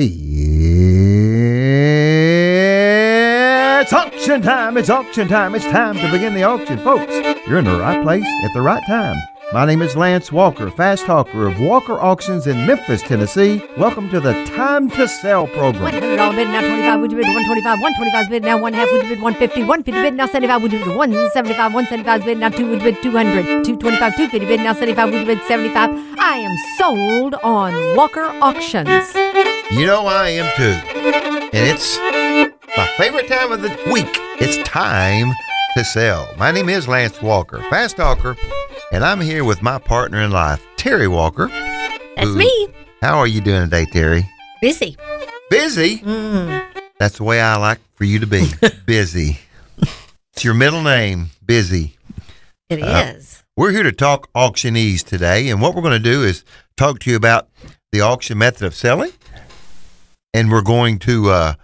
It's auction time, it's auction time, it's time to begin the auction, folks. You're in the right place at the right time. My name is Lance Walker, fast talker of Walker Auctions in Memphis, Tennessee. Welcome to the Time to Sell program. $100 bid, now 25, would you bid, 125, 125's bid, now 1.5, would you bid, 150, 150 bid, now 75, would you bid, 175, 175's bid, now 2, would you bid, 200, 225, 250 bid, now 75, would you bid, 75. I am sold on Walker Auctions. You know I am too, and it's my favorite time of the week. It's time to sell. My name is Lance Walker, fast talker, and I'm here with my partner in life, Terry Walker. That's me. How are you doing today, Terry? Busy. Busy? Mm. That's the way I like for you to be, busy. It's your middle name, Busy. It is. We're here to talk auctionees today, and what we're going to do is talk to you about the auction method of selling. And we're going to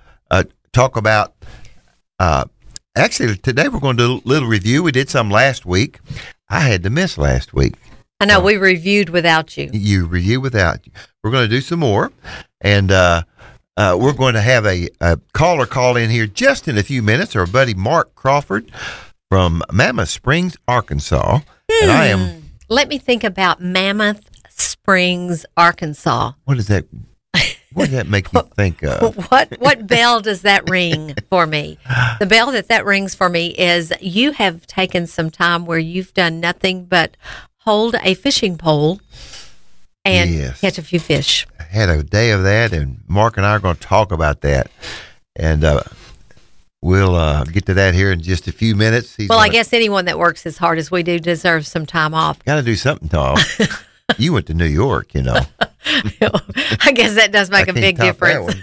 talk about, actually today we're going to do a little review. We did some last week. I had to miss last week. I know, we reviewed without you. You reviewed without you. We're going to do some more. And we're going to have a caller call in here just in a few minutes, our buddy Mark Crawford from Mammoth Springs, Arkansas. And I am. Let me think about Mammoth Springs, Arkansas. What is that? What does that make you think of? What bell does that ring for me? The bell that rings for me is you have taken some time where you've done nothing but hold a fishing pole and catch a few fish. I had a day of that, and Mark and I are going to talk about that. And we'll get to that here in just a few minutes. I guess anyone that works as hard as we do deserves some time off. Got to do something, Tom. You went to New York, you know. I guess that does make a big difference.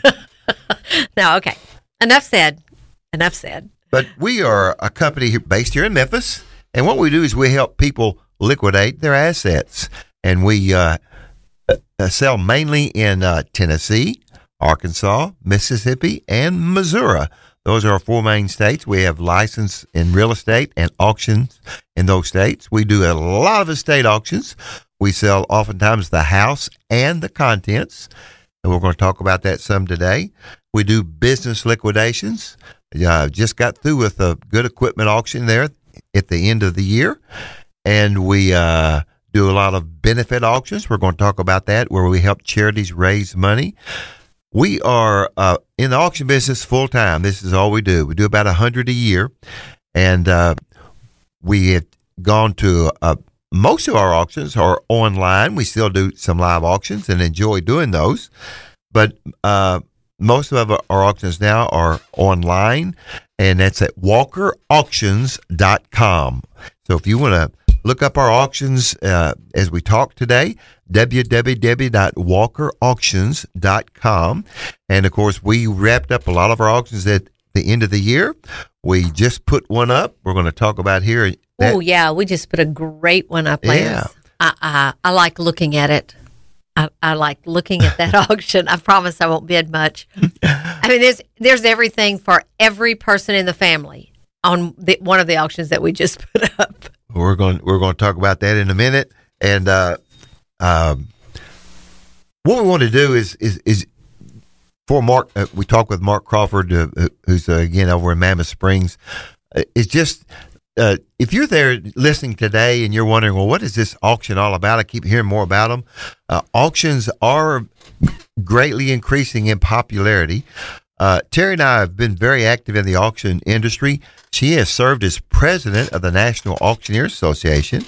No, okay. Enough said. But we are a company based here in Memphis, and what we do is we help people liquidate their assets. And we sell mainly in Tennessee, Arkansas, Mississippi, and Missouri. Those are our four main states. We have license in real estate and auctions in those states. We do a lot of estate auctions. We sell oftentimes the house and the contents, and we're going to talk about that some today. We do business liquidations. Just got through with a good equipment auction there at the end of the year, and we do a lot of benefit auctions. We're going to talk about that, where we help charities raise money. We are in the auction business full-time. This is all we do. We do about 100 a year, and we have gone to most of our auctions are online. We still do some live auctions and enjoy doing those, but most of our auctions now are online, and that's at walkerauctions.com. So if you want to look up our auctions as we talk today, www.walkerauctions.com. And, of course, we wrapped up a lot of our auctions at the end of the year. We just put one up. We're going to talk about here. Oh, yeah. We just put a great one up, Lance. Yeah. I like looking at it. I like looking at that auction. I promise I won't bid much. I mean, there's everything for every person in the family on one of the auctions that we just put up. We're going to talk about that in a minute, and what we want to do is for Mark. We talk with Mark Crawford, who's again over in Mammoth Springs. It's just if you're there listening today and you're wondering, well, what is this auction all about? I keep hearing more about them. Auctions are greatly increasing in popularity. Terry and I have been very active in the auction industry. She has served as president of the National Auctioneers Association,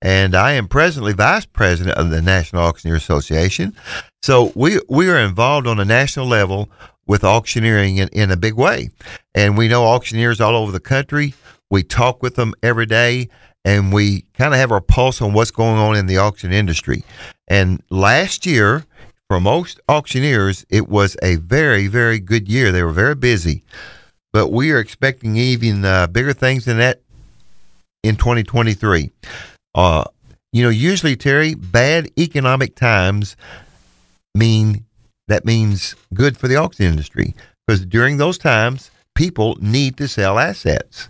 and I am presently vice president of the National Auctioneers Association. So we are involved on a national level with auctioneering in a big way. And we know auctioneers all over the country. We talk with them every day, and we kind of have our pulse on what's going on in the auction industry. And last year, for most auctioneers, it was a very, very good year. They were very busy. But we are expecting even bigger things than that in 2023. Usually, Terry, bad economic times means good for the auction industry, because during those times, people need to sell assets.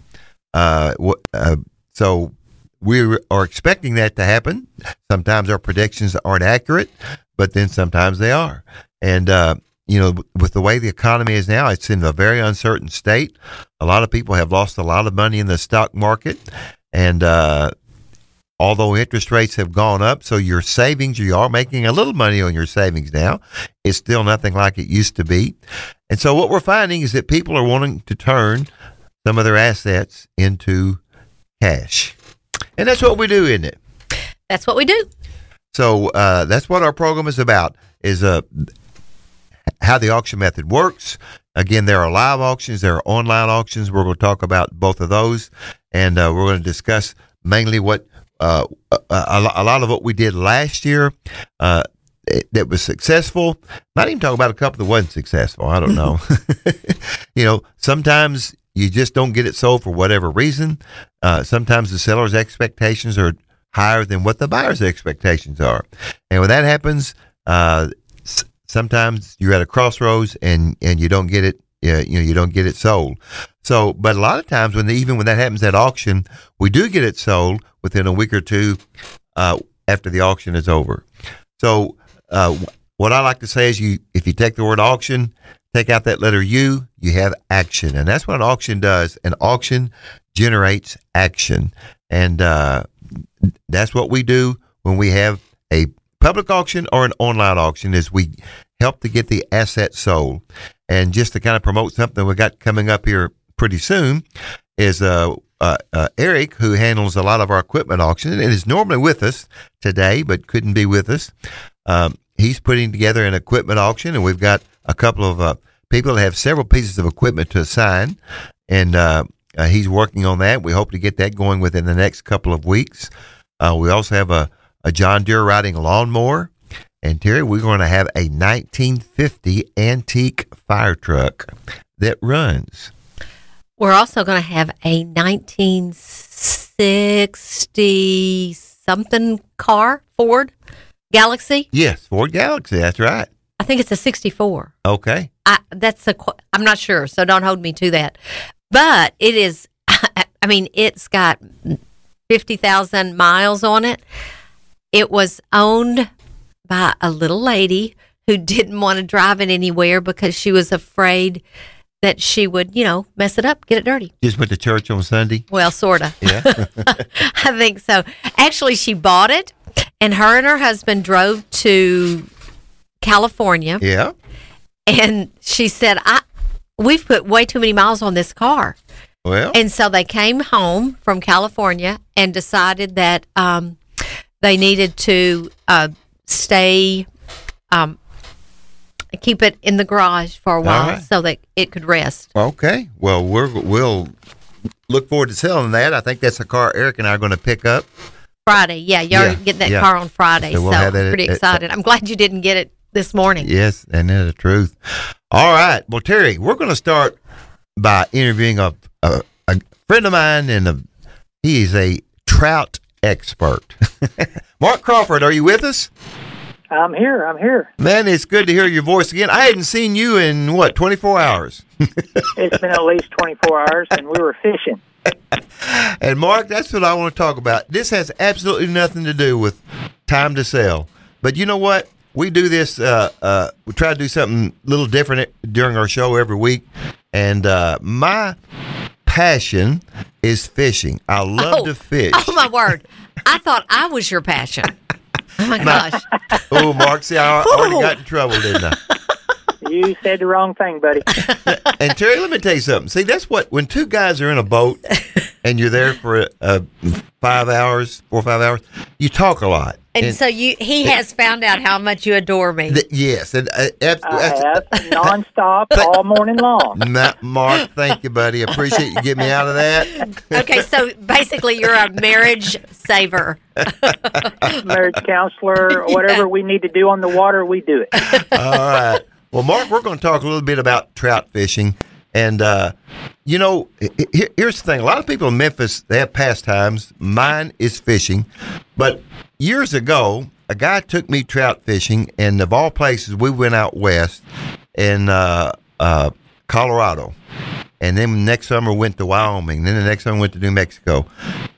So we are expecting that to happen. Sometimes our predictions aren't accurate, but then sometimes they are. And you know, with the way the economy is now, it's in a very uncertain state. A lot of people have lost a lot of money in the stock market, and although interest rates have gone up, so your savings, you are making a little money on your savings now. It's still nothing like it used to be. And so what we're finding is that people are wanting to turn some of their assets into cash. And that's what we do, isn't it? That's what we do. So that's what our program is about, is how the auction method works. Again, there are live auctions. There are online auctions. We're going to talk about both of those, and we're going to discuss mainly what a lot of what we did last year that was successful. Not even talk about a couple that wasn't successful. I don't know. You know, sometimes you just don't get it sold for whatever reason. Sometimes the seller's expectations are higher than what the buyer's expectations are. And when that happens, sometimes you're at a crossroads and you don't get it, you don't get it sold. So, but a lot of times even when that happens at auction, we do get it sold within a week or two after the auction is over. So what I like to say is if you take the word auction, take out that letter U, you have action. And that's what an auction does. An auction generates action. And that's what we do when we have a public auction or an online auction, is we help to get the asset sold. And just to kind of promote something we got coming up here pretty soon is Eric, who handles a lot of our equipment auctions and is normally with us today but couldn't be with us. He's putting together an equipment auction, and we've got a couple of people that have several pieces of equipment to assign, and he's working on that. We hope to get that going within the next couple of weeks. We also have a John Deere riding lawnmower. And, Terry, we're going to have a 1950 antique fire truck that runs. We're also going to have a 1960-something car, Ford Galaxy. Yes, Ford Galaxy. That's right. I think it's a 64. Okay. I'm not sure, so don't hold me to that. But it is, I mean, it's got 50,000 miles on it. It was owned by a little lady who didn't want to drive it anywhere because she was afraid that she would, mess it up, get it dirty. Just went to church on Sunday? Well, sort of. Yeah. I think so. Actually, she bought it, and her husband drove to California. Yeah. And she said, We've put way too many miles on this car. Well, and so they came home from California and decided that they needed to stay, keep it in the garage for a while, right, so that it could rest. Okay. Well, we'll look forward to selling that. I think that's a car Eric and I are going to pick up Friday. Yeah, getting that car on Friday, so we'll pretty excited. I'm glad you didn't get it this morning. Yes, and that's the truth. All right. Well, Terry, we're going to start by interviewing a friend of mine, and he is a trout expert. Mark Crawford, are you with us? I'm here. Man, it's good to hear your voice again. I hadn't seen you in, 24 hours? It's been at least 24 hours, and we were fishing. And, Mark, that's what I want to talk about. This has absolutely nothing to do with time to sell. But you know what? We do this, we try to do something a little different during our show every week. And my passion is fishing. I love to fish. Oh, my word. I thought I was your passion. Oh, my gosh. Oh, Mark, see, I already got in trouble, didn't I? You said the wrong thing, buddy. And, Terry, let me tell you something. See, that's when two guys are in a boat and you're there for 4 or 5 hours, you talk a lot. And so he has found out how much you adore me. Yes. And, I have nonstop all morning long. Mark, thank you, buddy. Appreciate you getting me out of that. Okay, so basically you're a marriage saver. Marriage counselor, whatever we need to do on the water, we do it. All right. Well, Mark, we're going to talk a little bit about trout fishing. And, here's the thing. A lot of people in Memphis, they have pastimes. Mine is fishing. But years ago, a guy took me trout fishing, and of all places, we went out west in Colorado. And then next summer, went to Wyoming. Then the next summer, went to New Mexico.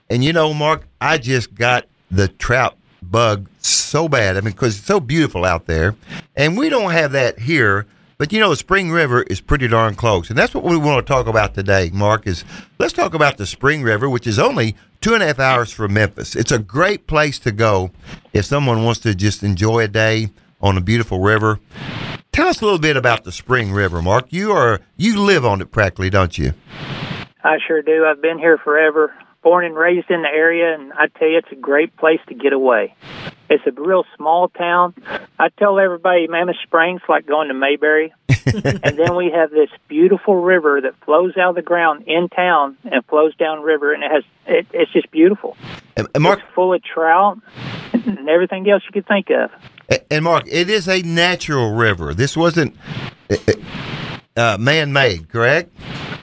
And, Mark, I just got the trout bug so bad. I mean, because it's so beautiful out there. And we don't have that here. But, you know, the Spring River is pretty darn close. And that's what we want to talk about today, Mark, is let's talk about the Spring River, which is only 2.5 hours from Memphis. It's a great place to go if someone wants to just enjoy a day on a beautiful river. Tell us a little bit about the Spring River, Mark. You live on it practically, don't you? I sure do. I've been here forever, born and raised in the area, and I tell you, it's a great place to get away. It's a real small town. I tell everybody Mammoth Springs like going to Mayberry. And then we have this beautiful river that flows out of the ground in town and flows down river, and it's just beautiful. And Mark, it's full of trout and everything else you could think of. And, Mark, it is a natural river. This wasn't man-made, correct?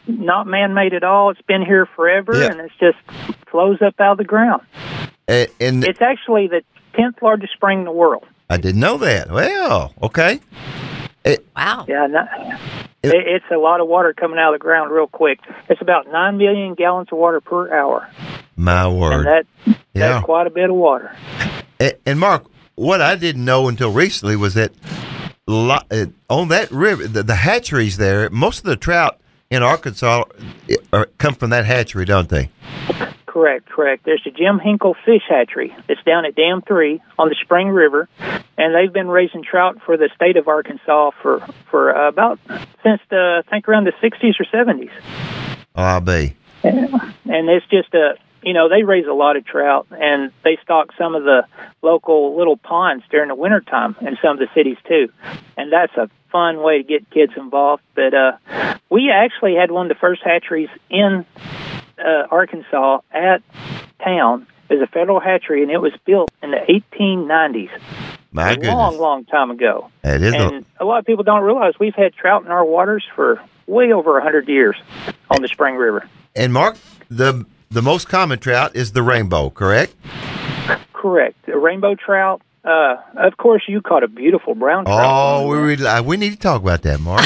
Not man-made at all. It's been here forever, yeah. And it just flows up out of the ground. And it's actually the 10th largest spring in the world. I didn't know that. Well, okay. Wow. Yeah, it's a lot of water coming out of the ground real quick. It's about 9 million gallons of water per hour. My word. And that's quite a bit of water. And, Mark, what I didn't know until recently was that on that river, the hatcheries there, most of the trout in Arkansas come from that hatchery, don't they? Correct. There's the Jim Hinkle Fish Hatchery. It's down at Dam 3 on the Spring River, and they've been raising trout for the state of Arkansas for about since around the 60s or 70s. Oh, I'll be. And it's just they raise a lot of trout, and they stock some of the local little ponds during the wintertime in some of the cities, too. And that's a fun way to get kids involved. But we actually had one of the first hatcheries in Arkansas at town. It was a federal hatchery, and it was built in the 1890s. My goodness. A long, long time ago. A lot of people don't realize we've had trout in our waters for way over 100 years on the Spring River. And, Mark, the most common trout is the rainbow, correct? Correct. The rainbow trout. Of course, you caught a beautiful brown trout. Oh, we need to talk about that, Mark.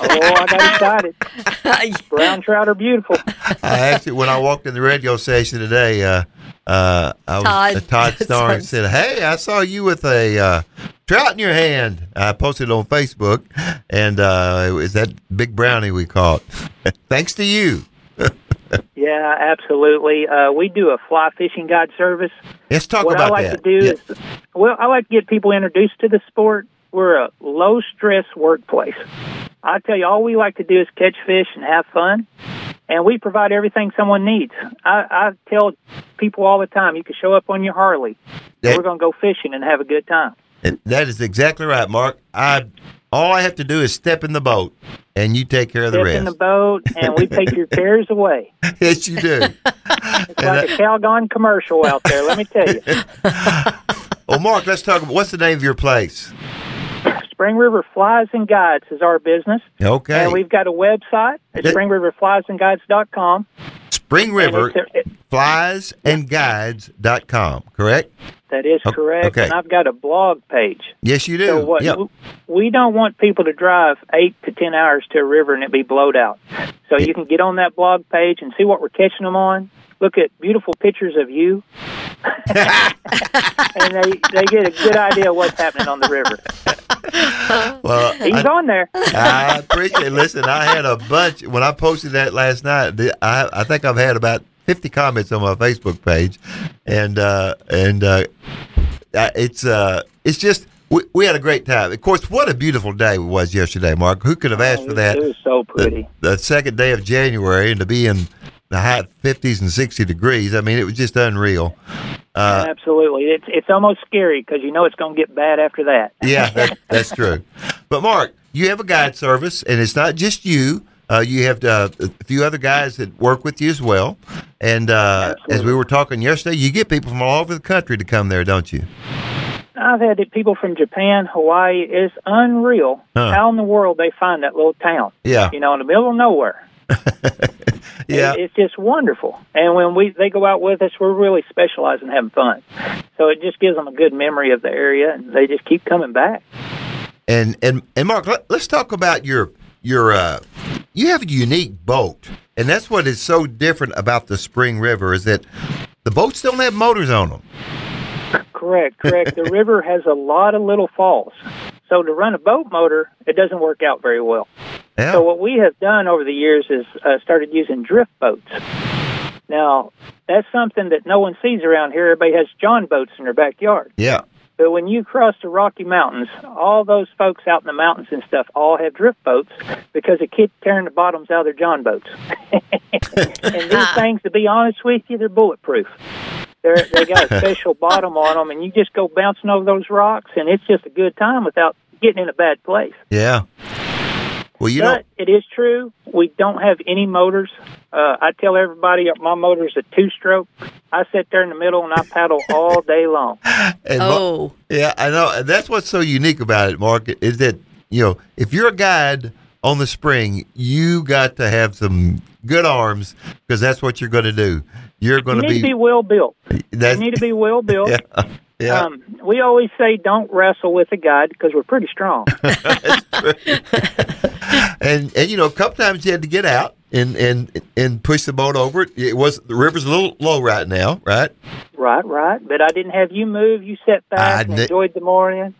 I got excited. Brown trout are beautiful. Actually, when I walked in the radio station today, Todd Starr and said, "Hey, I saw you with a trout in your hand." I posted it on Facebook, and it was that big brownie we caught. Thanks to you. Yeah, absolutely. We do a fly fishing guide service. Let's talk about that. What I like to do is, I like to get people introduced to the sport. We're a low-stress workplace. I tell you, all we like to do is catch fish and have fun, and we provide everything someone needs. I tell people all the time, you can show up on your Harley, and we're going to go fishing and have a good time. That is exactly right, Mark. All I have to do is step in the boat, and you take care of the rest. Step in the boat, and we take your cares away. Yes, you do. It's like a Calgon commercial out there, let me tell you. Well, Mark, let's talk about what's the name of your place? Spring River Flies and Guides is our business. Okay. And we've got a website at springriverfliesandguides.com. springriverfliesandguides.com, correct? That is correct, okay. And I've got a blog page. Yes, you do. So we don't want people to drive 8 to 10 hours to a river and it be blowed out. So you can get on that blog page and see what we're catching them on, look at beautiful pictures of you, and they get a good idea of what's happening on the river. Well, he's on there. I appreciate it. Listen, I had a bunch. When I posted that last night, I think I've had about 50 comments on my Facebook page, and it's just we had a great time. Of course, what a beautiful day it was yesterday, Mark. Who could have asked for that? It was so pretty. The second day of January, and to be in the high 50s and 60 degrees. I mean, it was just unreal. Absolutely. It's almost scary because you know it's going to get bad after that. Yeah, that's true. But, Mark, you have a guide service, and it's not just you. You have a few other guys that work with you as well. And as we were talking yesterday, you get people from all over the country to come there, don't you? I've had people from Japan, Hawaii. It's unreal how in the world they find that little town. Yeah. You know, in the middle of nowhere. Yeah, it's just wonderful. And when they go out with us, we're really specializing in having fun. So it just gives them a good memory of the area, and they just keep coming back. And Mark, let's talk about your you have a unique boat, and that's what is so different about the Spring River is that the boats don't have motors on them. Correct. The river has a lot of little falls. So to run a boat motor, it doesn't work out very well. Yeah. So what we have done over the years is started using drift boats. Now, that's something that no one sees around here. Everybody has John boats in their backyard. Yeah. But when you cross the Rocky Mountains, all those folks out in the mountains and stuff all have drift boats because they keep tearing the bottoms out of their John boats. And these things, to be honest with you, they're bulletproof. They got a special bottom on them, and you just go bouncing over those rocks, and it's just a good time without getting in a bad place. Yeah. Well, it is true. We don't have any motors. I tell everybody my motor's a two-stroke. I sit there in the middle, and I paddle all day long. Yeah, I know. And that's what's so unique about it, Mark, is that, you know, if you're a guide on the spring, you got to have some good arms because that's what you're going to do. You're going to be well-built. You need to be well-built. Yeah. We always say don't wrestle with a guide because we're pretty strong. That's true. And you know, a couple times you had to get out and push the boat over. The river's a little low right now, right? Right. But I didn't have you move. You sat back and enjoyed the morning.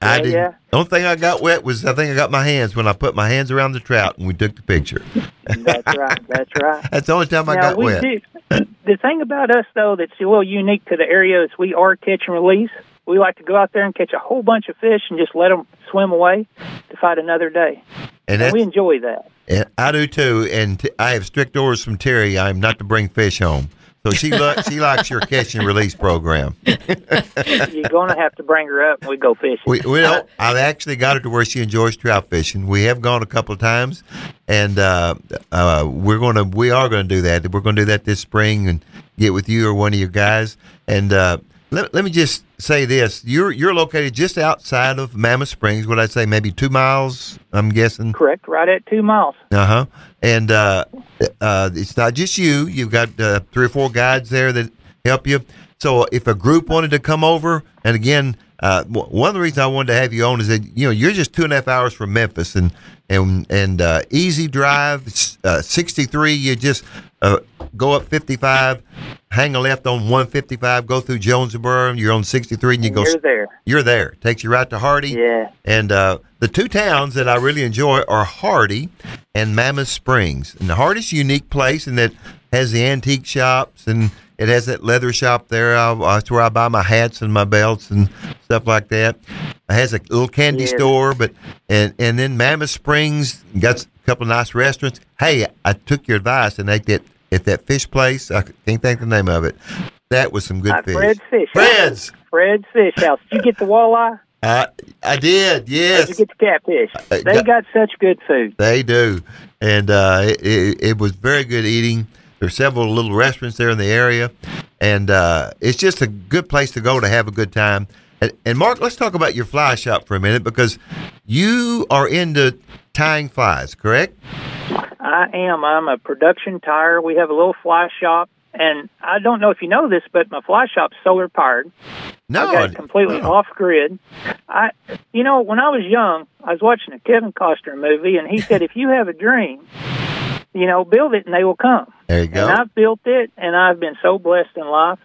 I didn't. Yeah. The only thing I got wet was I think I got my hands when I put my hands around the trout and we took the picture. That's right. That's the only time I got wet. The thing about us, though, that's a little unique to the area is we are catch and release. We like to go out there and catch a whole bunch of fish and just let them swim away to fight another day. And we enjoy that. And I do, too. And I have strict orders from Terry. I am not to bring fish home. So she likes your catch and release program. You're going to have to bring her up and we go fishing. I've actually got her to where she enjoys trout fishing. We have gone a couple of times, and we are going to do that. We're going to do that this spring and get with you or one of your guys. And let me just say this: you're located just outside of Mammoth Springs. What I'd say, maybe 2 miles. I'm guessing. Correct, right at 2 miles. Uh-huh. And it's not just you. You've got 3 or 4 guides there that help you. So if a group wanted to come over, and again, one of the reasons I wanted to have you on is that you know you're just 2.5 hours from Memphis, and easy drive. 63. You just go up 55. Hang a left on 155, go through Jonesboro, and you're on 63, and you're there. You're there. Takes you right to Hardy. Yeah. And the two towns that I really enjoy are Hardy and Mammoth Springs. And Hardy's a unique place, and it has the antique shops, and it has that leather shop there. That's where I buy my hats and my belts and stuff like that. It has a little candy store, but and then Mammoth Springs got a couple of nice restaurants. Hey, I took your advice and ate that. At that fish place, I can't think of the name of it. That was some good fish. Fred's Fish House. Did you get the walleye? I did, yes. Did you get the catfish? They got such good food. They do. And it was very good eating. There's several little restaurants there in the area. And it's just a good place to go to have a good time. And Mark, let's talk about your fly shop for a minute because you are into tying flies, correct? I am. I'm a production tire. We have a little fly shop, and I don't know if you know this, but my fly shop's solar powered. No, I got completely off grid. You know, when I was young, I was watching a Kevin Costner movie, and he said, "If you have a dream, you know, build it, and they will come." There you go. And I've built it, and I've been so blessed in life.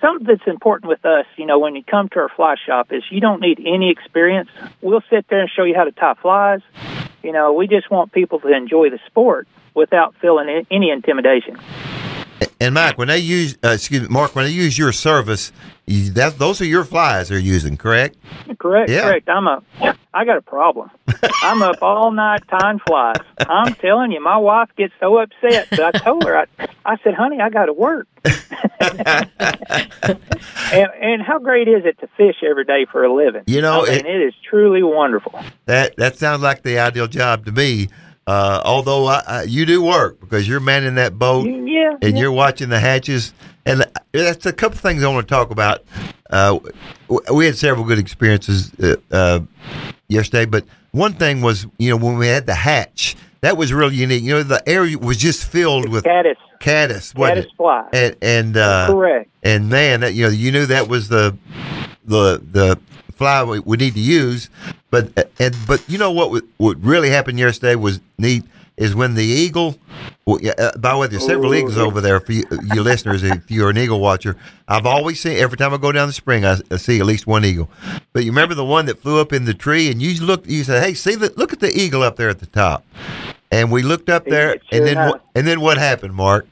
Something that's important with us, you know, when you come to our fly shop is you don't need any experience. We'll sit there and show you how to tie flies. You know, we just want people to enjoy the sport without feeling any intimidation. And Mike, when they use, Mark, when they use your service, those are your flies they're using, correct? Correct. I got a problem. I'm up all night tying flies. I'm telling you, my wife gets so upset. But I told her, I said, honey, I got to work. and how great is it to fish every day for a living? You know, it is truly wonderful. That sounds like the ideal job to me. Although you do work because you're manning that boat and you're watching the hatches. And that's a couple things I want to talk about. We had several good experiences yesterday, but one thing was, you know, when we had the hatch, that was really unique. You know, the area was just filled with caddis flies. And correct. And man, that, you know, you knew that was the fly we need to use. But you know what really happened yesterday was neat. is when the eagle, by the way, there's several eagles over there for you, your listeners. If you're an eagle watcher, I've always seen, every time I go down the spring, I see at least one eagle. But you remember the one that flew up in the tree, and you looked, you said, "Hey, see look at the eagle up there at the top." And we looked up there, and then what happened, Mark?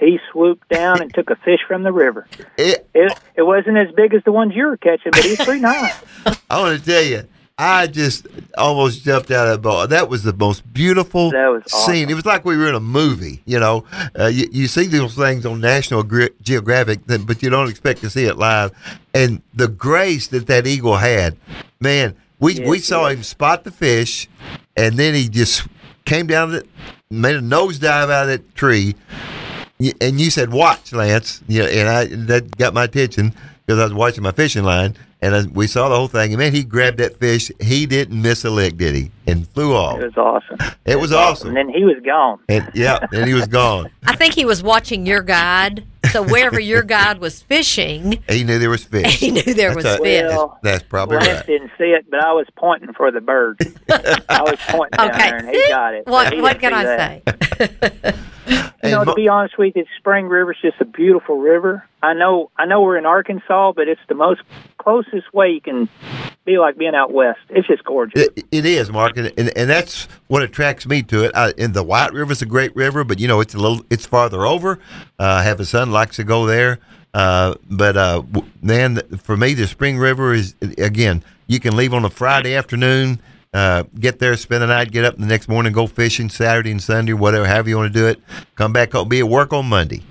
He swooped down and took a fish from the river. It wasn't as big as the ones you were catching, but he's pretty nice. I want to tell you, I just almost jumped out of that ball. That was the most beautiful scene. It was like we were in a movie, you know. You see those things on National Geographic, but you don't expect to see it live. And the grace that eagle had, man, we saw him spot the fish, and then he just came down, made a nosedive out of that tree. And you said, "Watch, Lance," and that got my attention because I was watching my fishing line, and we saw the whole thing. And man, he grabbed that fish; he didn't miss a lick, did he? And flew off. It was awesome. It was awesome. And then he was gone. And he was gone. I think he was watching your guide. So wherever your guide was fishing, he knew there was fish. He knew there was fish. That's probably right. Lance didn't see it, but I was pointing for the bird. I was pointing down there, and he got it. What can I say? To be honest with you, Spring River's just a beautiful river. I know we're in Arkansas, but it's the most closest way you can be like being out west. It's just gorgeous. It is, Mark, and that's what attracts me to it. And the White River's a great river, but it's it's farther over. I have a son likes to go there, but man, for me, the Spring River is again. You can leave on a Friday afternoon. Get there, spend the night, get up the next morning, go fishing Saturday and Sunday, whatever, however you want to do it. Come back home, be at work on Monday.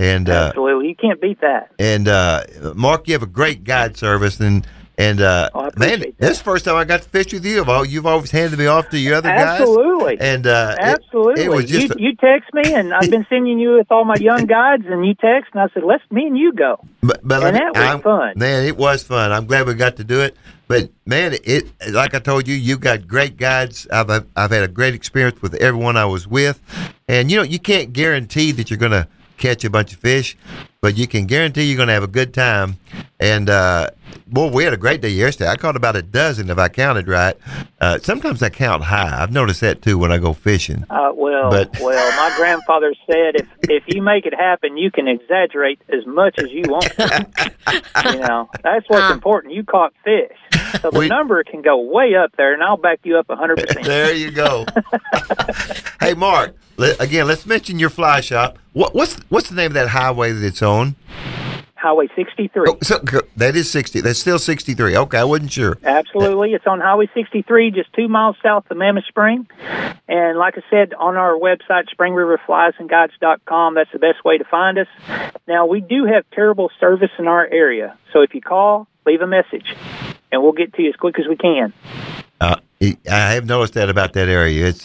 And absolutely, you can't beat that. And Mark, you have a great guide service, and this is the first time I got to fish with you. You've always handed me off to your other guys. Absolutely. And absolutely, it was just you text me, and I've been sending you with all my young guides, and you text, and I said, "Let's me and you go." But that was fun. Man, it was fun. I'm glad we got to do it. But man, like I told you, you've got great guides. I've had a great experience with everyone I was with, and you can't guarantee that you're going to catch a bunch of fish, but you can guarantee you're going to have a good time. And boy, we had a great day yesterday. I caught about a dozen if I counted right. Sometimes I count high. I've noticed that too when I go fishing. My grandfather said if you make it happen, you can exaggerate as much as you want to. That's what's important. You caught fish. So the number can go way up there, and I'll back you up 100%. There you go. Hey, Mark, let's mention your fly shop. What's the name of that highway that it's on? Highway 63. Oh, so that is 60. That's still 63. Okay, I wasn't sure. Absolutely. It's on Highway 63, just 2 miles south of Mammoth Springs. And like I said, on our website, springriverfliesandguides.com, that's the best way to find us. Now, we do have terrible service in our area. So if you call, leave a message, and we'll get to you as quick as we can. I have noticed that about that area. It's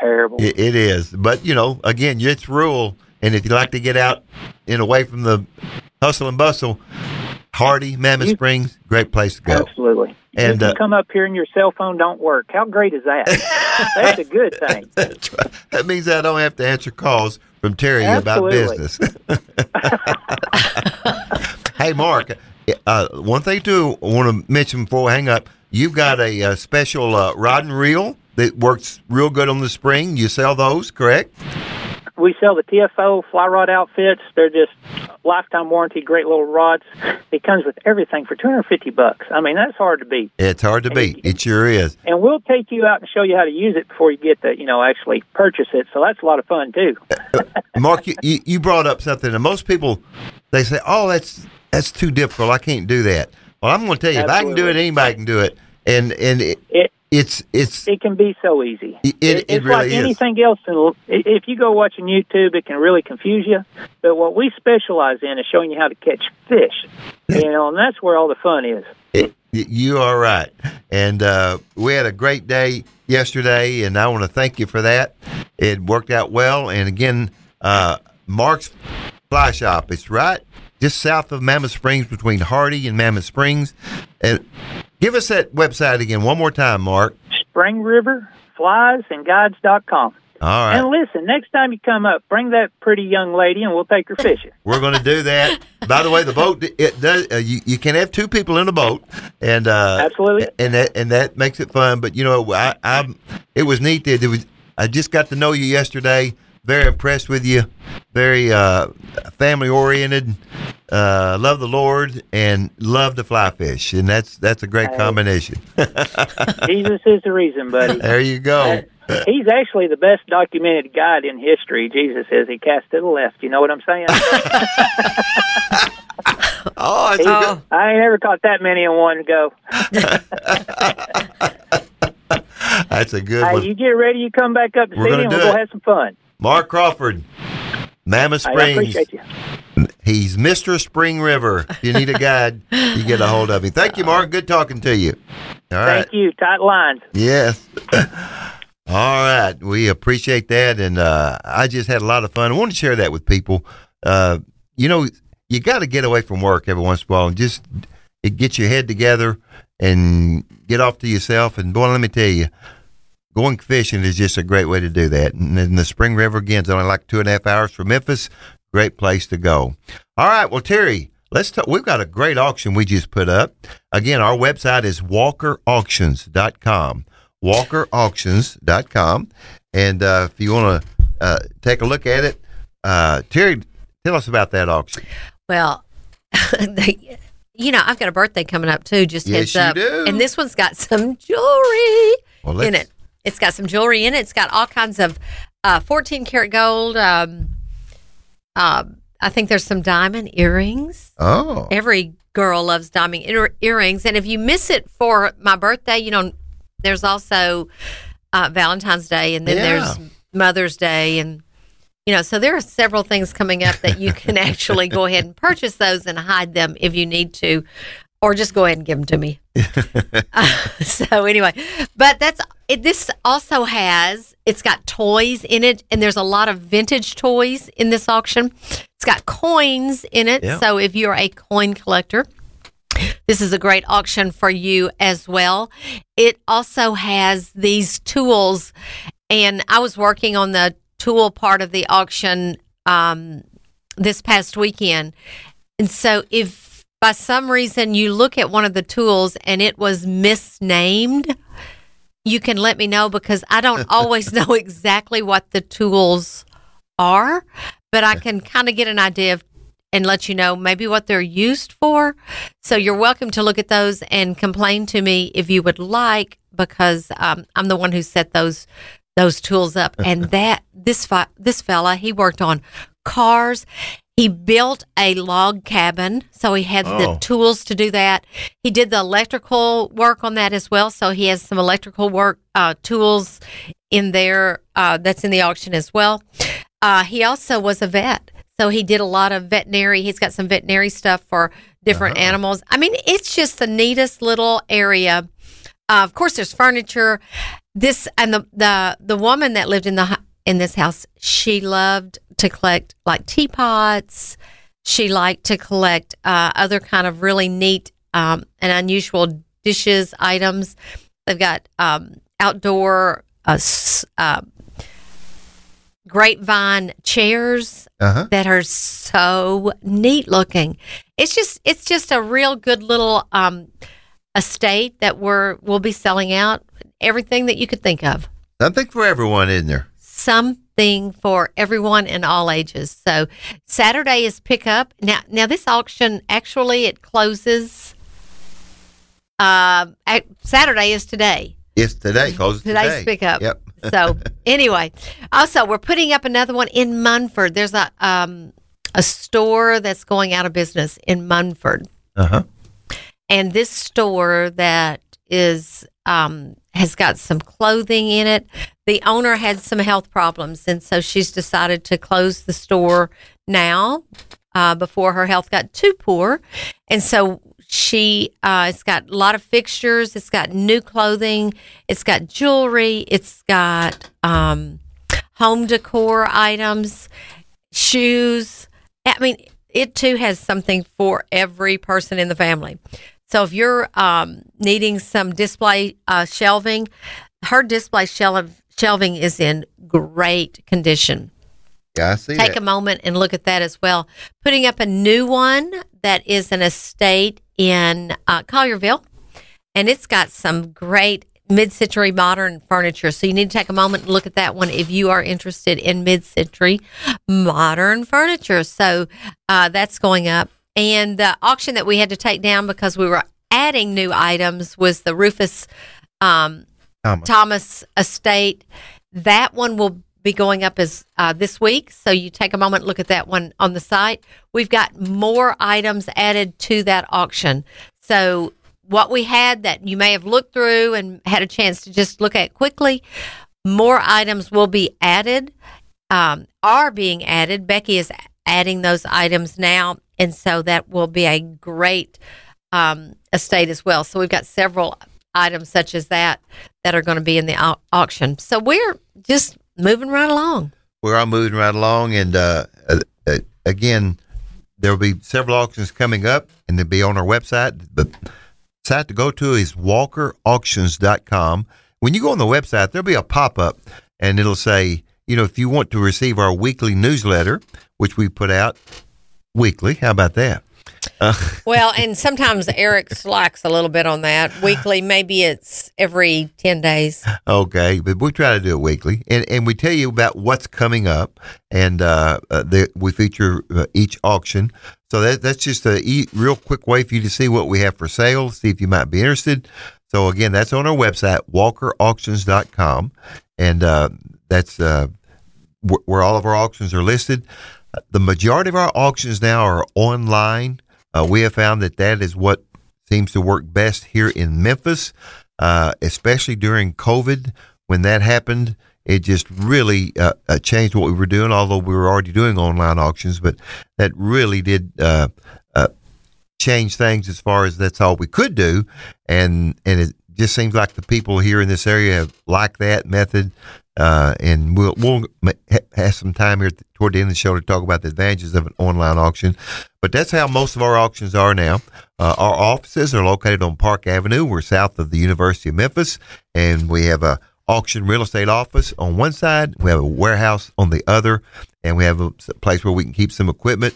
terrible. It is. But, again, it's rural. And if you like to get out and away from the hustle and bustle, Hardy, Mammoth Springs, great place to go. Absolutely. And you come up here and your cell phone don't work. How great is that? That's a good thing. That means I don't have to answer calls from Terry about business. Hey, Mark, one thing, too, I want to mention before we hang up. You've got a special rod and reel that works real good on the spring. You sell those, correct? We sell the TFO fly rod outfits. They're just lifetime warranty, great little rods. It comes with everything for $250. I mean, that's hard to beat. It's hard to beat. It sure is. And we'll take you out and show you how to use it before you get to, actually purchase it. So that's a lot of fun, too. Mark, you brought up something, and most people, they say, "Oh, that's too difficult. I can't do that." Well, I'm going to tell you, Absolutely. If I can do it, anybody can do it. And It can be so easy. It's really like anything else. If you go watching YouTube, it can really confuse you. But what we specialize in is showing you how to catch fish. And that's where all the fun is. You are right. And we had a great day yesterday, and I want to thank you for that. It worked out well. And again, Mark's Fly Shop. It's right just south of Mammoth Springs, between Hardy and Mammoth Springs. And give us that website again one more time, Mark. SpringRiverFliesandGuides.com. All right. And listen, next time you come up, bring that pretty young lady, and we'll take her fishing. We're going to do that. By the way, the boat, it does. You can have two people in a boat, and absolutely, and that makes it fun. But it was neat that I just got to know you yesterday. Very impressed with you. Very family-oriented. Love the Lord and love to fly fish, and that's a great combination. Jesus is the reason, buddy. There you go. He's actually the best documented guide in history. Jesus says he cast to the left. You know what I'm saying? Oh, I ain't ever caught that many in one go. That's a good one. You get ready, you come back up to see him. We'll go have some fun. Mark Crawford, Mammoth Springs. I appreciate you. He's Mr. Spring River. If you need a guide, you get a hold of him. Thank you, Mark. Good talking to you. All right. Thank you. Tight lines. Yes. All right. We appreciate that, and I just had a lot of fun. I wanted to share that with people. You know, you got to get away from work every once in a while and just get your head together and get off to yourself. And, boy, let me tell you, going fishing is just a great way to do that. And the Spring River, again, is only like 2.5 hours from Memphis. Great place to go. All right. Well, Terry, let's talk. We've got a great auction we just put up. Again, our website is walkerauctions.com. Walkerauctions.com. And if you want to take a look at it, Terry, tell us about that auction. Well, you know, I've got a birthday coming up, too, just heads up. Yes, you do. And this one's got some jewelry in it. It's got some jewelry in it. It's got all kinds of 14-karat gold. I think there's some diamond earrings. Oh. Every girl loves diamond earrings. And if you miss it for my birthday, you know, there's also Valentine's Day, and then there's Mother's Day. And, you know, so there are several things coming up that you can actually go ahead and purchase those and hide them if you need to, or just go ahead and give them to me. So anyway, but that's it. This also has, it's got toys in it, and there's a lot of vintage toys in this auction. It's got coins in it. Yeah. So if you're a coin collector, this is a great auction for you as well. It also has these tools, and I was working on the tool part of the auction this past weekend. And so if by some reason you look at one of the tools and it was misnamed, you can let me know, because I don't always know exactly what the tools are, but I can kind of get an idea of and let you know maybe what they're used for. So you're welcome to look at those and complain to me if you would like, because I'm the one who set those tools up. And that this fella, he worked on cars. He built a log cabin, so he had the tools to do that. He did the electrical work on that as well, so he has some electrical work tools in there that's in the auction as well. He also was a vet. So he did a lot of veterinary. He's got some veterinary stuff for different animals. I mean, it's just the neatest little area. Of course, there's furniture. This and the woman that lived in this house, she loved to collect like teapots. She liked to collect other kind of really neat and unusual dishes items. They've got outdoor grapevine chairs that are so neat looking. It's just a real good little estate that we'll be selling out. Everything that you could think of. Something for everyone, isn't there? Something for everyone in all ages. So Saturday is pickup. Now this auction actually it closes. Saturday is today. It's today. Closes today. Today's pickup. Yep. So anyway, also we're putting up another one in Munford. There's a store that's going out of business in Munford. And this store that is has got some clothing in it. The owner had some health problems, and so she's decided to close the store now before her health got too poor. And so she it's got a lot of fixtures. It's got new clothing. It's got jewelry. It's got home decor items, shoes. I mean, it too has something for every person in the family. So if you're needing some display shelving, her display shelving is in great condition. Yeah, I see that. Take a moment and look at that as well. Putting up a new one that is an estate in Collierville, and it's got some great mid-century modern furniture. So you need to take a moment and look at that one if you are interested in mid-century modern furniture. So that's going up. And the auction that we had to take down because we were adding new items was the Rufus Thomas Estate. That one will be going up as this week. So you take a moment, look at that one on the site. We've got more items added to that auction. So what we had that you may have looked through and had a chance to just look at quickly, more items will be added, are being added. Becky is adding those items now, and so that will be a great estate as well. So we've got several items such as that are going to be in the auction. So we're just moving right along. We are moving right along, and again, there will be several auctions coming up, and they'll be on our website. But site to go to is walkerauctions.com. When you go on the website, there'll be a pop-up, and it'll say, you know, if you want to receive our weekly newsletter, which we put out weekly. How about that? Well, and sometimes Eric slacks a little bit on that. Weekly, maybe it's every 10 days. Okay, but we try to do it weekly. And we tell you about what's coming up, and we feature each auction. So that's just a real quick way for you to see what we have for sale, see if you might be interested. So, again, that's on our website, walkerauctions.com, and that's where all of our auctions are listed. The majority of our auctions now are online. We have found that is what seems to work best here in Memphis, especially during COVID. When that happened, it just really changed what we were doing, although we were already doing online auctions, but that really did change things as far as that's all we could do. And it just seems like the people here in this area have liked that method. And we'll have some time here toward the end of the show to talk about the advantages of an online auction. But that's how most of our auctions are now. Our offices are located on Park Avenue. We're south of the University of Memphis, and we have a auction real estate office on one side. We have a warehouse on the other, and we have a place where we can keep some equipment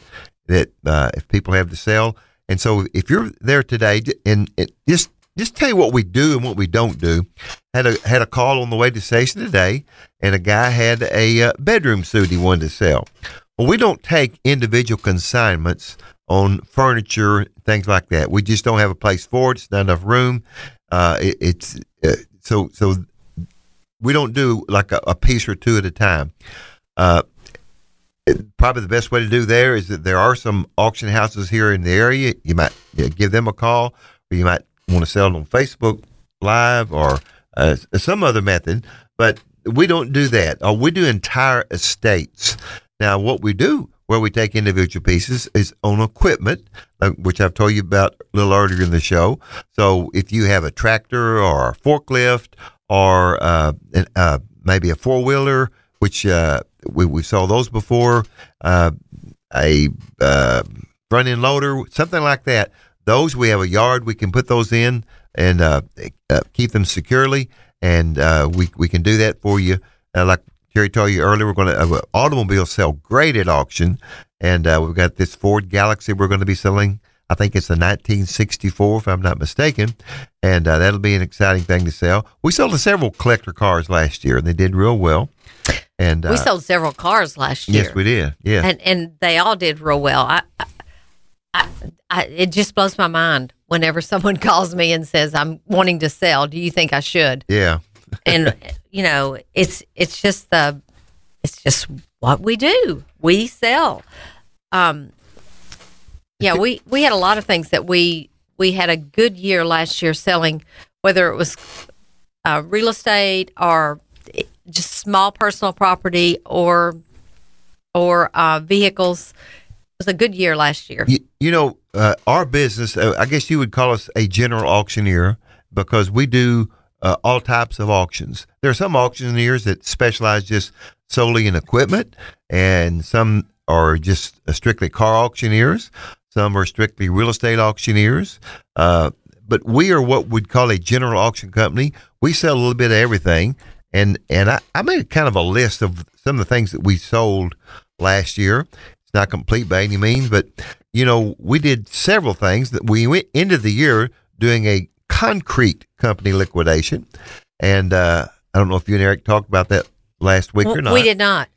that if people have to sell. And so if you're there today, and it just tell you what we do and what we don't do. Had a call on the way to station today, and a guy had a bedroom suit he wanted to sell. Well, we don't take individual consignments on furniture, things like that. We just don't have a place for it. It's not enough room. So we don't do like a piece or two at a time. Probably the best way to do there is that there are some auction houses here in the area. You might give them a call, or you might want to sell it on Facebook Live or some other method, but we don't do that. We do entire estates. Now, what we do where we take individual pieces is on equipment, which I've told you about a little earlier in the show. So if you have a tractor or a forklift or maybe a four-wheeler, which we saw those before, a front-end loader, something like that, those, we have a yard we can put those in and keep them securely, and we can do that for you. Like Terry told you earlier, we're going to automobiles sell great at auction, and we've got this Ford Galaxy we're going to be selling. I think it's a 1964, if I'm not mistaken, and that'll be an exciting thing to sell. We sold several collector cars last year, and they did real well. And we sold several cars last year. Yes, we did. Yeah, and they all did real well. It just blows my mind whenever someone calls me and says, I'm wanting to sell. Do you think I should? Yeah. And, you know, it's just what we do. We sell. Yeah, we had a lot of things that we had a good year last year selling, whether it was real estate or just small personal property or vehicles. Was a good year last year. You know, our business, I guess you would call us a general auctioneer because we do all types of auctions. There are some auctioneers that specialize just solely in equipment, and some are just strictly car auctioneers. Some are strictly real estate auctioneers. But we are what we'd call a general auction company. We sell a little bit of everything, and I made kind of a list of some of the things that we sold last year. Not complete by any means, but, you know, we did several things. That we went into the year doing a concrete company liquidation, And I don't know if you and Eric talked about that last week or not. We did not.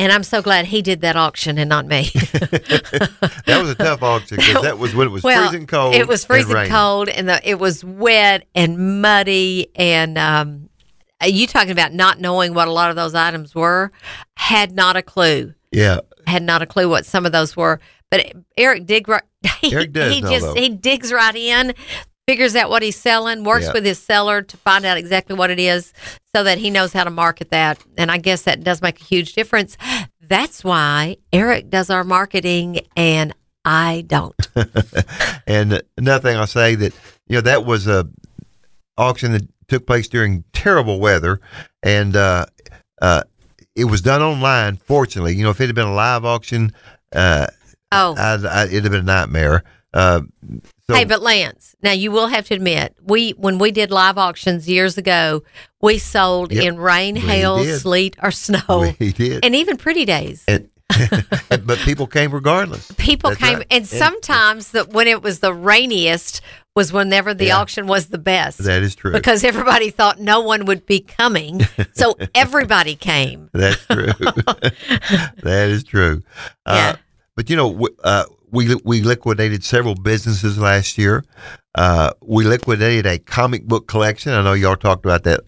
And I'm so glad he did that auction and not me. That was a tough auction because that was when it was freezing cold. It was freezing and cold, and it was wet and muddy. And you talking about not knowing what a lot of those items were? Had not a clue. Yeah, had not a clue what some of those were. But Eric he digs right in, figures out what he's selling, works with his seller to find out exactly what it is so that he knows how to market that. And I guess that does make a huge difference. That's why Eric does our marketing and I don't. And another thing I'll say that, that was a auction that took place during terrible weather. And it was done online, fortunately. If it had been a live auction, it'd have been a nightmare. Hey, but Lance, now you will have to admit, when we did live auctions years ago, we sold in rain, hail, sleet, or snow. We did. And even pretty days. But people came regardless. People came. Right. And sometimes when it was the rainiest was whenever the auction was the best. That is true. Because everybody thought no one would be coming, so everybody came. That's true. That is true. But, we liquidated several businesses last year. We liquidated a comic book collection. I know y'all talked about that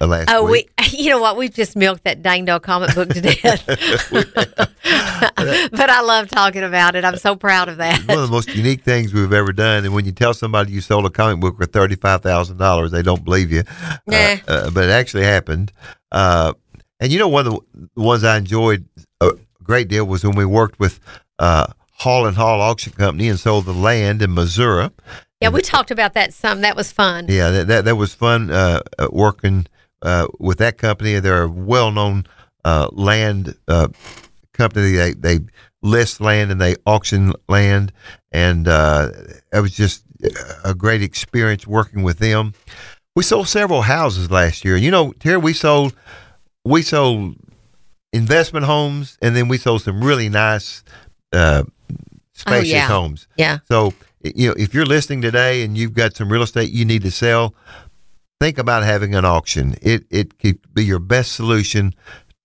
last week. You know what? We've just milked that dang old comic book to death. But I love talking about it. I'm so proud of that. It's one of the most unique things we've ever done. And when you tell somebody you sold a comic book for $35,000, they don't believe you. Nah. But it actually happened. And one of the ones I enjoyed a great deal was when we worked with Hall and Hall Auction Company and sold the land in Missouri. Yeah, we talked about that some. That was fun. Yeah, that was fun working with that company. They're a well-known land company. They list land and they auction land, and it was just a great experience working with them. We sold several houses last year. Terry, we sold investment homes, and then we sold some really nice spacious homes. Yeah. So, if you're listening today and you've got some real estate you need to sell, think about having an auction. It could be your best solution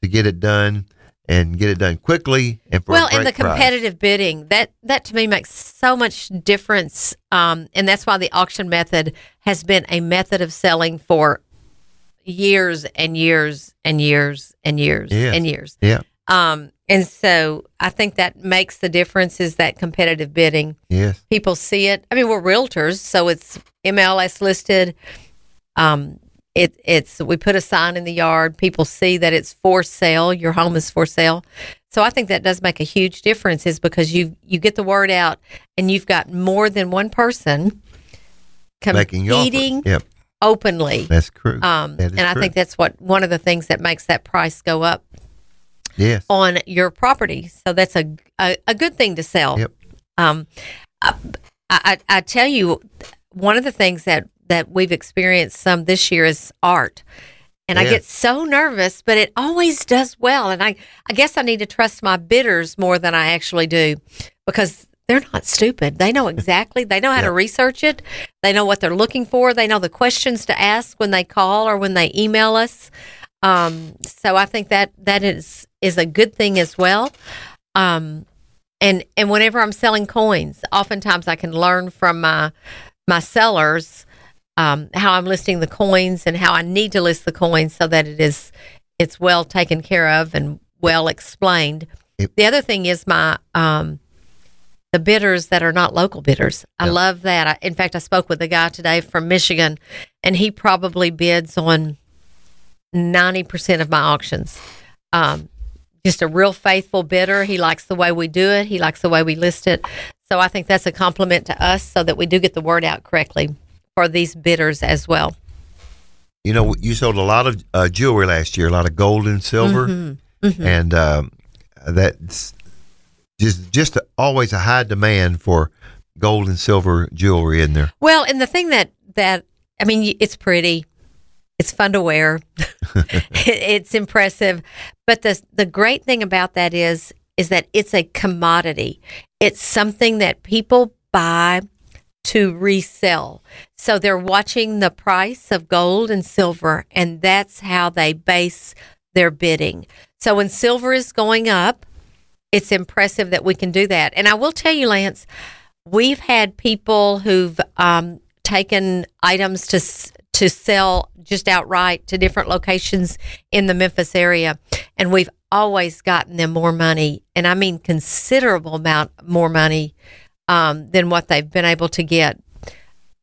to get it done and get it done quickly and for a great price. Well, and the competitive bidding, that to me makes so much difference. And that's why the auction method has been a method of selling for years and years and years and years and years. Yeah. And so I think that makes the difference is that competitive bidding. Yes. People see it. I mean, we're realtors, so it's MLS listed. It's we put a sign in the yard. People see that it's for sale. Your home is for sale. So I think that does make a huge difference is because you get the word out and you've got more than one person competing openly. That's true. I think that's one of the things that makes that price go up. Yes. On your property. So that's a good thing to sell. Yep. I tell you, one of the things that we've experienced some this year is art. And I get so nervous, but it always does well. And I guess I need to trust my bidders more than I actually do because they're not stupid. They know exactly. They know how to research it. They know what they're looking for. They know the questions to ask when they call or when they email us. So I think that is a good thing as well. And whenever I'm selling coins, oftentimes I can learn from my sellers, how I'm listing the coins and how I need to list the coins so that it's well taken care of and well explained. The other thing is my, the bidders that are not local bidders. I love that. In fact, I spoke with a guy today from Michigan and he probably bids on 90% of my auctions. Just a real faithful bidder. He likes the way we do it. He likes the way we list it. So I think that's a compliment to us so that we do get the word out correctly for these bidders as well. You sold a lot of jewelry last year, a lot of gold and silver. Mm-hmm. Mm-hmm. And that's just always a high demand for gold and silver jewelry in there. Well, and the thing that I mean, it's pretty. It's fun to wear. It's impressive. But the great thing about that is that it's a commodity. It's something that people buy to resell. So they're watching the price of gold and silver, and that's how they base their bidding. So when silver is going up, it's impressive that we can do that. And I will tell you, Lance, we've had people who've taken items to sell just outright to different locations in the Memphis area, and we've always gotten them more money, and I mean considerable amount more money than what they've been able to get,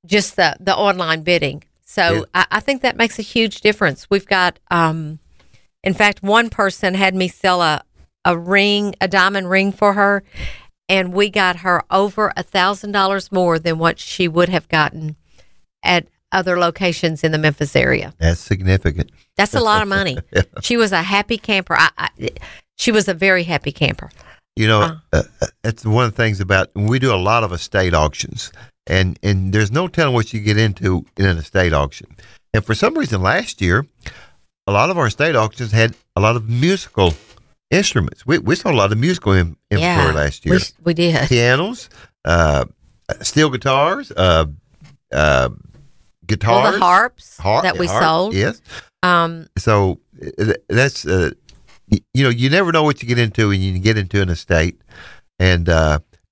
just the online bidding. So yeah. I think that makes a huge difference. We've got, in fact, one person had me sell a diamond ring for her, and we got her over $1,000 more than what she would have gotten at other locations in the Memphis area. That's significant. That's a lot of money. Yeah. She was a happy camper. She was a very happy camper. You know, it's one of the things about, we do a lot of estate auctions, and there's no telling what you get into in an estate auction. And for some reason last year, a lot of our estate auctions had a lot of musical instruments. We saw a lot of musical inventory last year. We did. Pianos, steel guitars, guitars. Well, the harps that we sold. Yes. So that's, you know, you never know what you get into when you get into an estate. And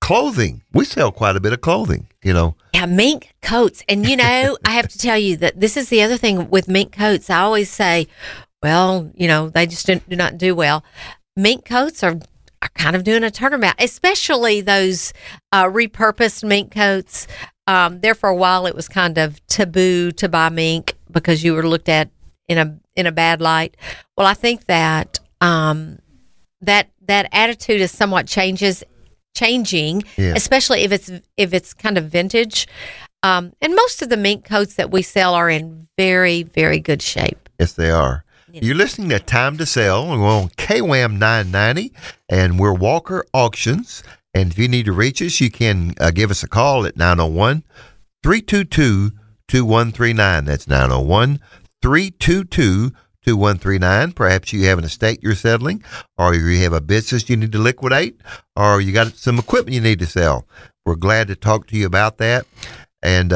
clothing. We sell quite a bit of clothing, you know. Yeah, mink coats. And, you know, I have to tell you that this is the other thing with mink coats. I always say, well, you know, they just do not do well. Mink coats are kind of doing a turnaround, especially those repurposed mink coats. There for a while, it was kind of taboo to buy mink because you were looked at in a bad light. Well, I think that that attitude is somewhat changing, yeah. Especially if it's kind of vintage. And most of the mink coats that we sell are in very, very good shape. Yes, they are. You know. You're listening to Time to Sell. We're on KWAM 990, and we're Walker Auctions. And if you need to reach us, you can give us a call at 901-322-2139. That's 901-322-2139. Perhaps you have an estate you're settling, or you have a business you need to liquidate, or you got some equipment you need to sell. We're glad to talk to you about that. And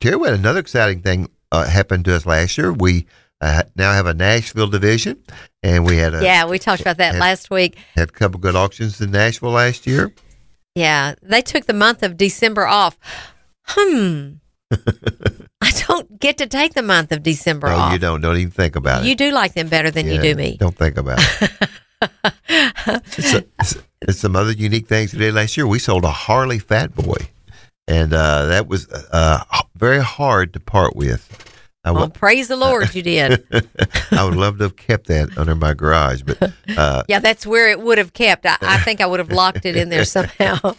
Terry, we had another exciting thing happen to us last year. We now have a Nashville division, and we had we talked about that last week. Had a couple good auctions in Nashville last year. Yeah, they took the month of December off. I don't get to take the month of December off. You don't. Don't even think about it. You do like them better than you do me. Don't think about it. It's some other unique things we did last year. We sold a Harley Fat Boy, and that was very hard to part with. Well, praise the Lord, you did. I would love to have kept that under my garage, but yeah, that's where it would have kept. I think I would have locked it in there somehow.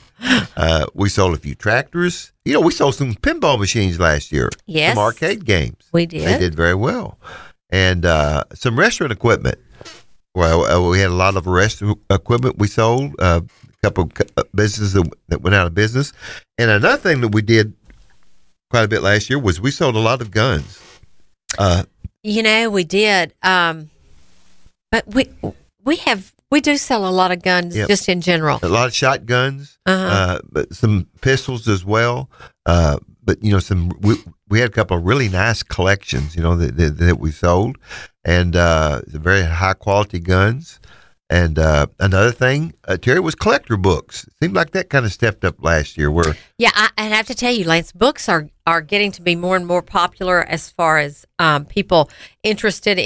We sold a few tractors. You know, we sold some pinball machines last year. Yes, some arcade games. We did. They did very well, and some restaurant equipment. Well, we had a lot of restaurant equipment we sold. A couple of businesses that went out of business, and another thing that we did quite a bit last year was we sold a lot of guns. You know, we did, but we do sell a lot of guns, yep. Just in general. A lot of shotguns, but some pistols as well. But you know, we had a couple of really nice collections, you know, that we sold, and very high quality guns. And another thing, Terry, was collector books. It seemed like that kind of stepped up last year. I have to tell you, Lance, books are getting to be more and more popular as far as people interested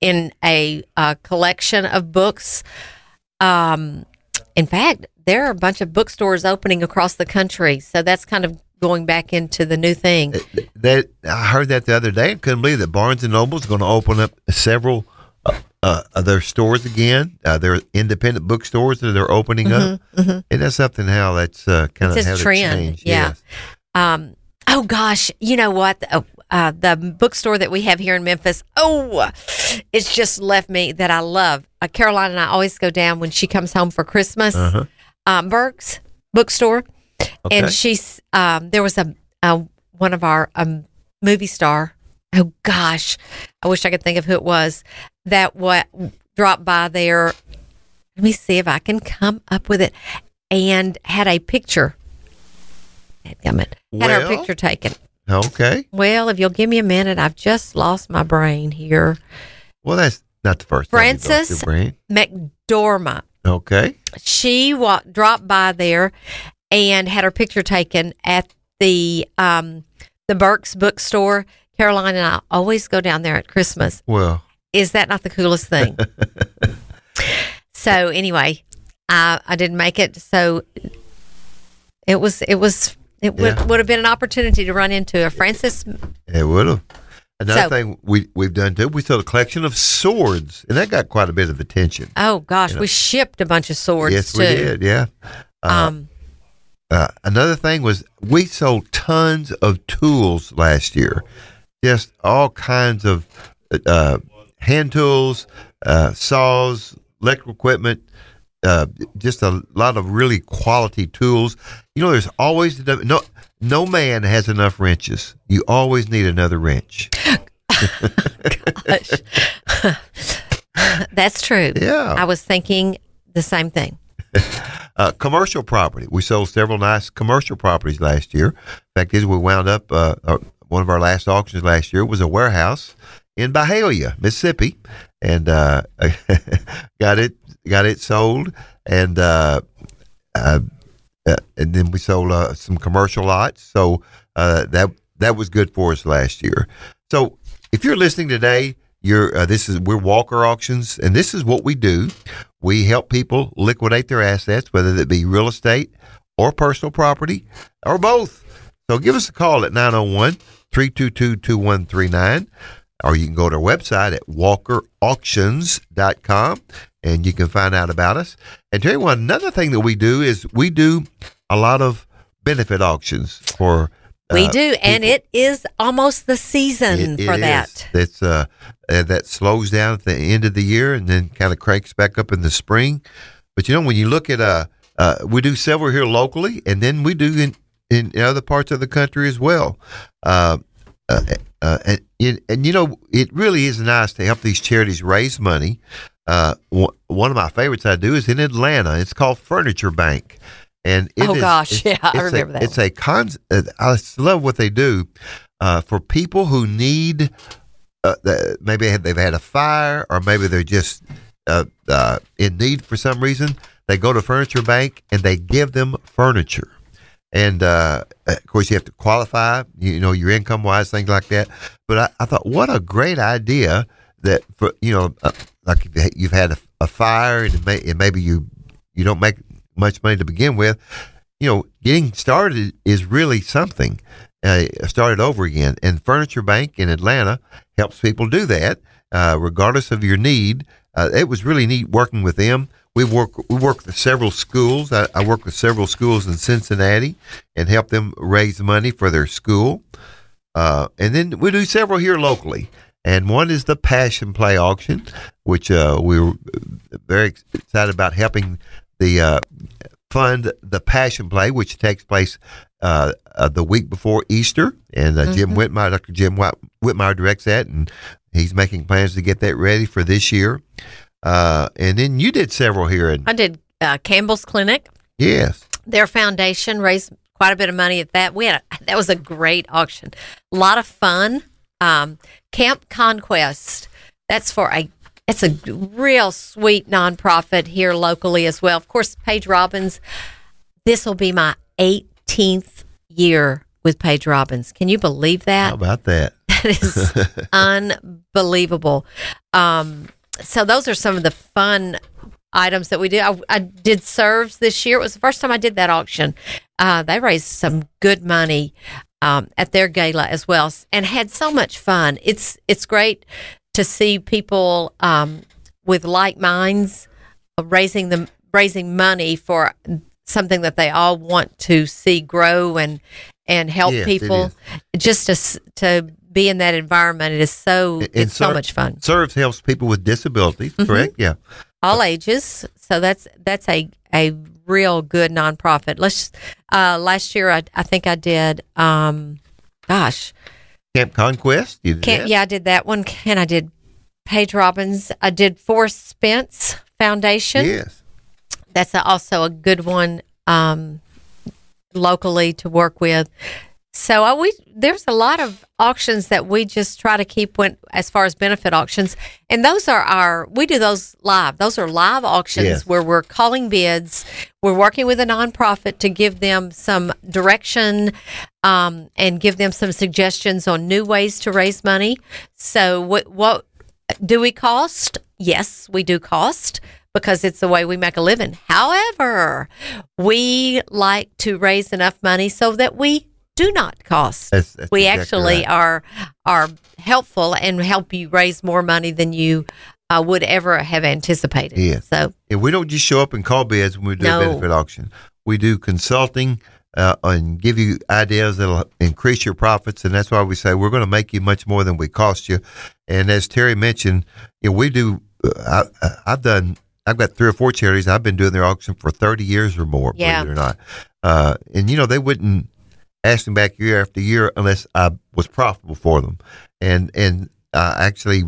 in a collection of books. In fact, there are a bunch of bookstores opening across the country, so that's kind of going back into the new thing. I heard that the other day. I couldn't believe that Barnes & Noble is going to open up several their stores again. They're independent bookstores that they're opening up. Mm-hmm. And that's something how that's kind of a trend. Yeah. Yes. Oh gosh, you know what? The bookstore that we have here in Memphis. Oh, it's just left me that I love. Caroline and I always go down when she comes home for Christmas. Uh-huh. Burke's Bookstore, okay. And she's there was a one of our movie star. Oh gosh, I wish I could think of who it was. That what dropped by there, let me see if I can come up with it, and had a picture. Dadgummit. Had our picture taken. Okay. Well, if you'll give me a minute, I've just lost my brain here. Well, that's not the first Frances McDormand. Okay. She dropped by there and had her picture taken at the Burke's Bookstore. Caroline and I always go down there at Christmas. Well. Is that not the coolest thing? So anyway, I didn't make it. So it would have been an opportunity to run into a Frances. It would have. Another thing we've done, too, we sold a collection of swords, and that got quite a bit of attention. Oh, gosh. We shipped a bunch of swords, too. Yes, we did, yeah. Another thing was we sold tons of tools last year, just all kinds of hand tools, saws, electrical equipment, just a lot of really quality tools. You know, there's always no man has enough wrenches. You always need another wrench. Gosh. That's true. Yeah. I was thinking the same thing. Commercial property. We sold several nice commercial properties last year. The fact is, we wound up, one of our last auctions last year was a warehouse in Byhalia, Mississippi, and got it sold, and then we sold some commercial lots, so that was good for us last year. So if you're listening today, we're Walker Auctions, and this is what we do. We help people liquidate their assets, whether that be real estate or personal property or both. So give us a call at 901-322-2139, or you can go to our website at walkerauctions.com. And you can find out about us. And tell you what, another thing that we do is we do a lot of benefit auctions for we do, people. And it is almost the season for that. It's that slows down at the end of the year and then kind of cranks back up in the spring. But you know, when you look at we do several here locally, and then we do in other parts of the country as well. And you know, it really is nice to help these charities raise money. One of my favorites I do is in Atlanta. It's called Furniture Bank, and I remember that. It's I love what they do for people who need. Maybe they've had a fire, or maybe they're just in need for some reason. They go to Furniture Bank and they give them furniture, and of course you have to qualify. You know, your income wise, things like that. But I thought, what a great idea that for you know. Like if you've had a fire and maybe you don't make much money to begin with, you know, getting started is really something. Started over again. And Furniture Bank in Atlanta helps people do that, regardless of your need. It was really neat working with them. We work with several schools. I work with several schools in Cincinnati and help them raise money for their school. And then we do several here locally. And one is the Passion Play auction, which we were very excited about helping the fund the Passion Play, which takes place the week before Easter. And Dr. Jim Whitmire directs that, and he's making plans to get that ready for this year. And then you did several here. I did Campbell's Clinic. Yes. Their foundation raised quite a bit of money at that. That was a great auction. A lot of fun. Camp Conquest, it's a real sweet nonprofit here locally as well. Of course, Paige Robbins, this will be my 18th year with Paige Robbins. Can you believe that? How about that? That is unbelievable. So those are some of the fun items that we do. I did Serves this year. It was the first time I did that auction. They raised some good money at their gala as well, and had so much fun. It's great to see people with like minds raising money for something that they all want to see grow and help people. Just to be in that environment, it is so much fun. Serves helps people with disabilities, correct? Yeah, all ages. So that's a real good nonprofit. Last year, I think I did. Camp Conquest. You did that? Yeah, I did that one, and I did Paige Robbins. I did Forrest Spence Foundation. Yes, that's also a good one. locally to work with. So there's a lot of auctions that we just try to keep as far as benefit auctions. And those are we do those live. Those are live auctions where we're calling bids. We're working with a nonprofit to give them some direction and give them some suggestions on new ways to raise money. So what do we cost? Yes, we do cost, because it's the way we make a living. However, we like to raise enough money so that we do not cost. That's we exactly actually right. are helpful and help you raise more money than you would ever have anticipated. Yeah. So yeah, we don't just show up and call bids when we do a benefit auction. We do consulting and give you ideas that'll increase your profits, and that's why we say we're going to make you much more than we cost you. And as Terry mentioned, we do. I've got 3 or 4 charities. I've been doing their auction for 30 years or more. Yeah. Believe it or not, and they wouldn't ask me back year after year unless I was profitable for them. And I actually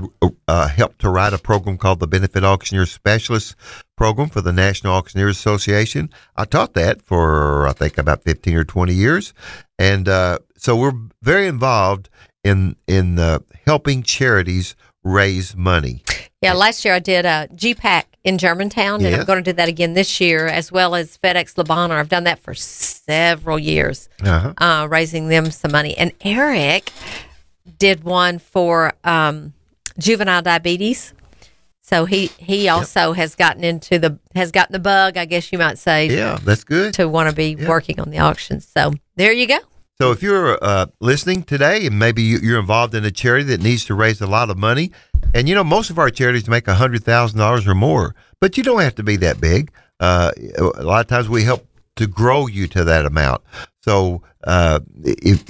helped to write a program called the Benefit Auctioneers Specialist Program for the National Auctioneers Association. I taught that for, I think, about 15 or 20 years. And so we're very involved in helping charities raise money. Yeah, last year I did a GPAC in Germantown, and I'm going to do that again this year, as well as FedEx Lebanon. I've done that for several years, raising them some money. And Eric did one for juvenile diabetes, so he also has gotten the bug, I guess you might say. Yeah, that's good to want to be working on the auctions. So there you go. So if you're listening today and maybe you're involved in a charity that needs to raise a lot of money, and, most of our charities make $100,000 or more, but you don't have to be that big. A lot of times we help to grow you to that amount. So if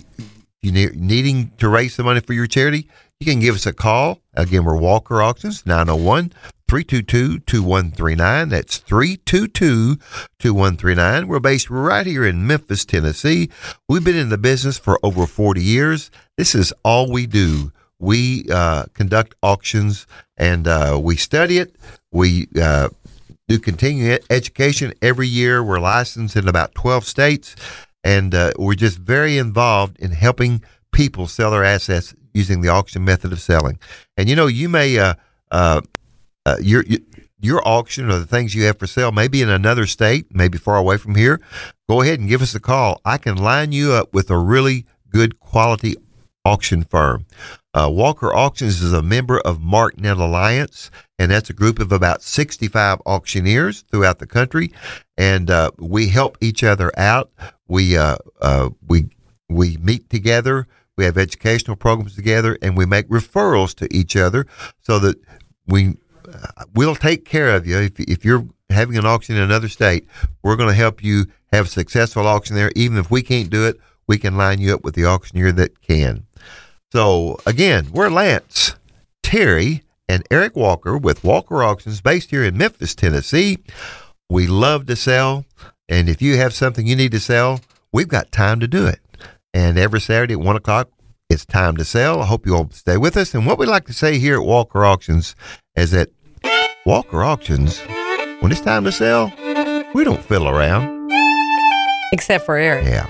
you're needing to raise some money for your charity, you can give us a call. Again, we're Walker Auctions, 901-322-2139. That's 322-2139. We're based right here in Memphis, Tennessee. We've been in the business for over 40 years. This is all we do. We conduct auctions, and we study it. We do continuing education every year. We're licensed in about 12 states, and we're just very involved in helping people sell their assets using the auction method of selling. And, you may your auction or the things you have for sale may be in another state, maybe far away from here. Go ahead and give us a call. I can line you up with a really good quality auction firm. Walker Auctions is a member of MarkNet Alliance, and that's a group of about 65 auctioneers throughout the country, and we help each other out. We meet together, we have educational programs together, and we make referrals to each other so that we'll take care of you. If you're having an auction in another state, we're going to help you have a successful auction there. Even if we can't do it, we can line you up with the auctioneer that can. So, again, we're Lance, Terry, and Eric Walker with Walker Auctions, based here in Memphis, Tennessee. We love to sell, and if you have something you need to sell, we've got time to do it. And every Saturday at 1 o'clock, it's time to sell. I hope you all stay with us. And what we like to say here at Walker Auctions is that Walker Auctions, when it's time to sell, we don't fiddle around. Except for Eric. Yeah.